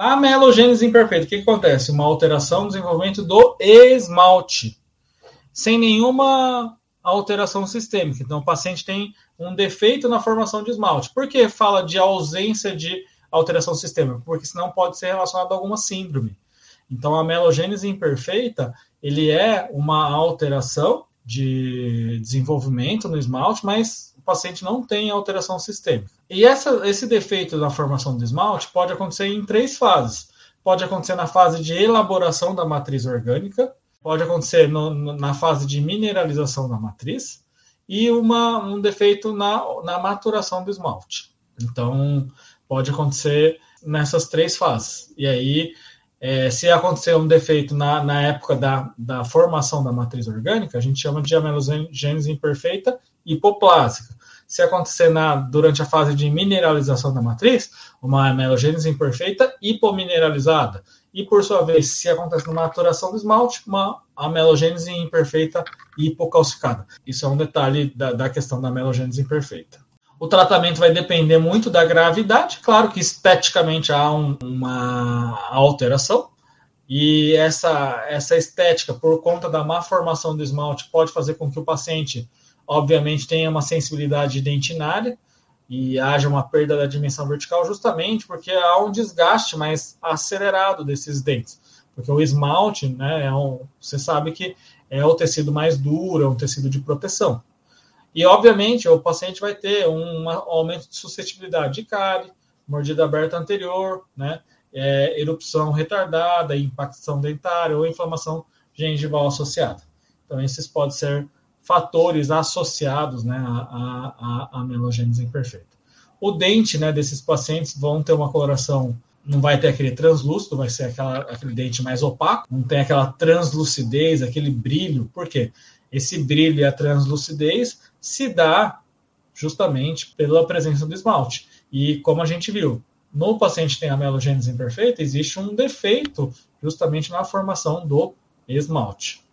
Na amelogênese imperfeita, o que acontece? Uma alteração no desenvolvimento do esmalte, sem nenhuma alteração sistêmica. Então, o paciente tem um defeito na formação de esmalte. Por que fala de ausência de alteração sistêmica? Porque senão pode ser relacionado a alguma síndrome. Então, a amelogênese imperfeita, ele é uma alteração de desenvolvimento no esmalte, mas o paciente não tem alteração sistêmica. E esse defeito na formação do esmalte pode acontecer em 3 fases. Pode acontecer na fase de elaboração da matriz orgânica, pode acontecer na fase de mineralização da matriz e um defeito na maturação do esmalte. Então, pode acontecer nessas 3 fases. E aí, se acontecer um defeito na época da formação da matriz orgânica, a gente chama de amelogênese imperfeita hipoplásica. Se acontecer durante a fase de mineralização da matriz, uma amelogênese imperfeita hipomineralizada. E, por sua vez, se acontece na maturação do esmalte, uma amelogênese imperfeita hipocalcificada. Isso é um detalhe da questão da amelogênese imperfeita. O tratamento vai depender muito da gravidade. Claro que esteticamente há uma alteração. E essa estética, por conta da má formação do esmalte, pode fazer com que o paciente, obviamente, tenha uma sensibilidade dentinária e haja uma perda da dimensão vertical, justamente porque há um desgaste mais acelerado desses dentes. Porque o esmalte, né, você sabe que é o tecido mais duro, é um tecido de proteção. E, obviamente, o paciente vai ter um aumento de suscetibilidade de cárie, mordida aberta anterior, né, erupção retardada, impactação dentária ou inflamação gengival associada. Então, esses podem ser fatores associados, né, à amelogênese imperfeita. O dente, né, desses pacientes vão ter uma coloração, não vai ter aquele translúcido, vai ser aquele dente mais opaco, não tem aquela translucidez, aquele brilho. Por quê? Esse brilho e a translucidez se dá justamente pela presença do esmalte. E como a gente viu, no paciente que tem amelogênese imperfeita, existe um defeito justamente na formação do esmalte.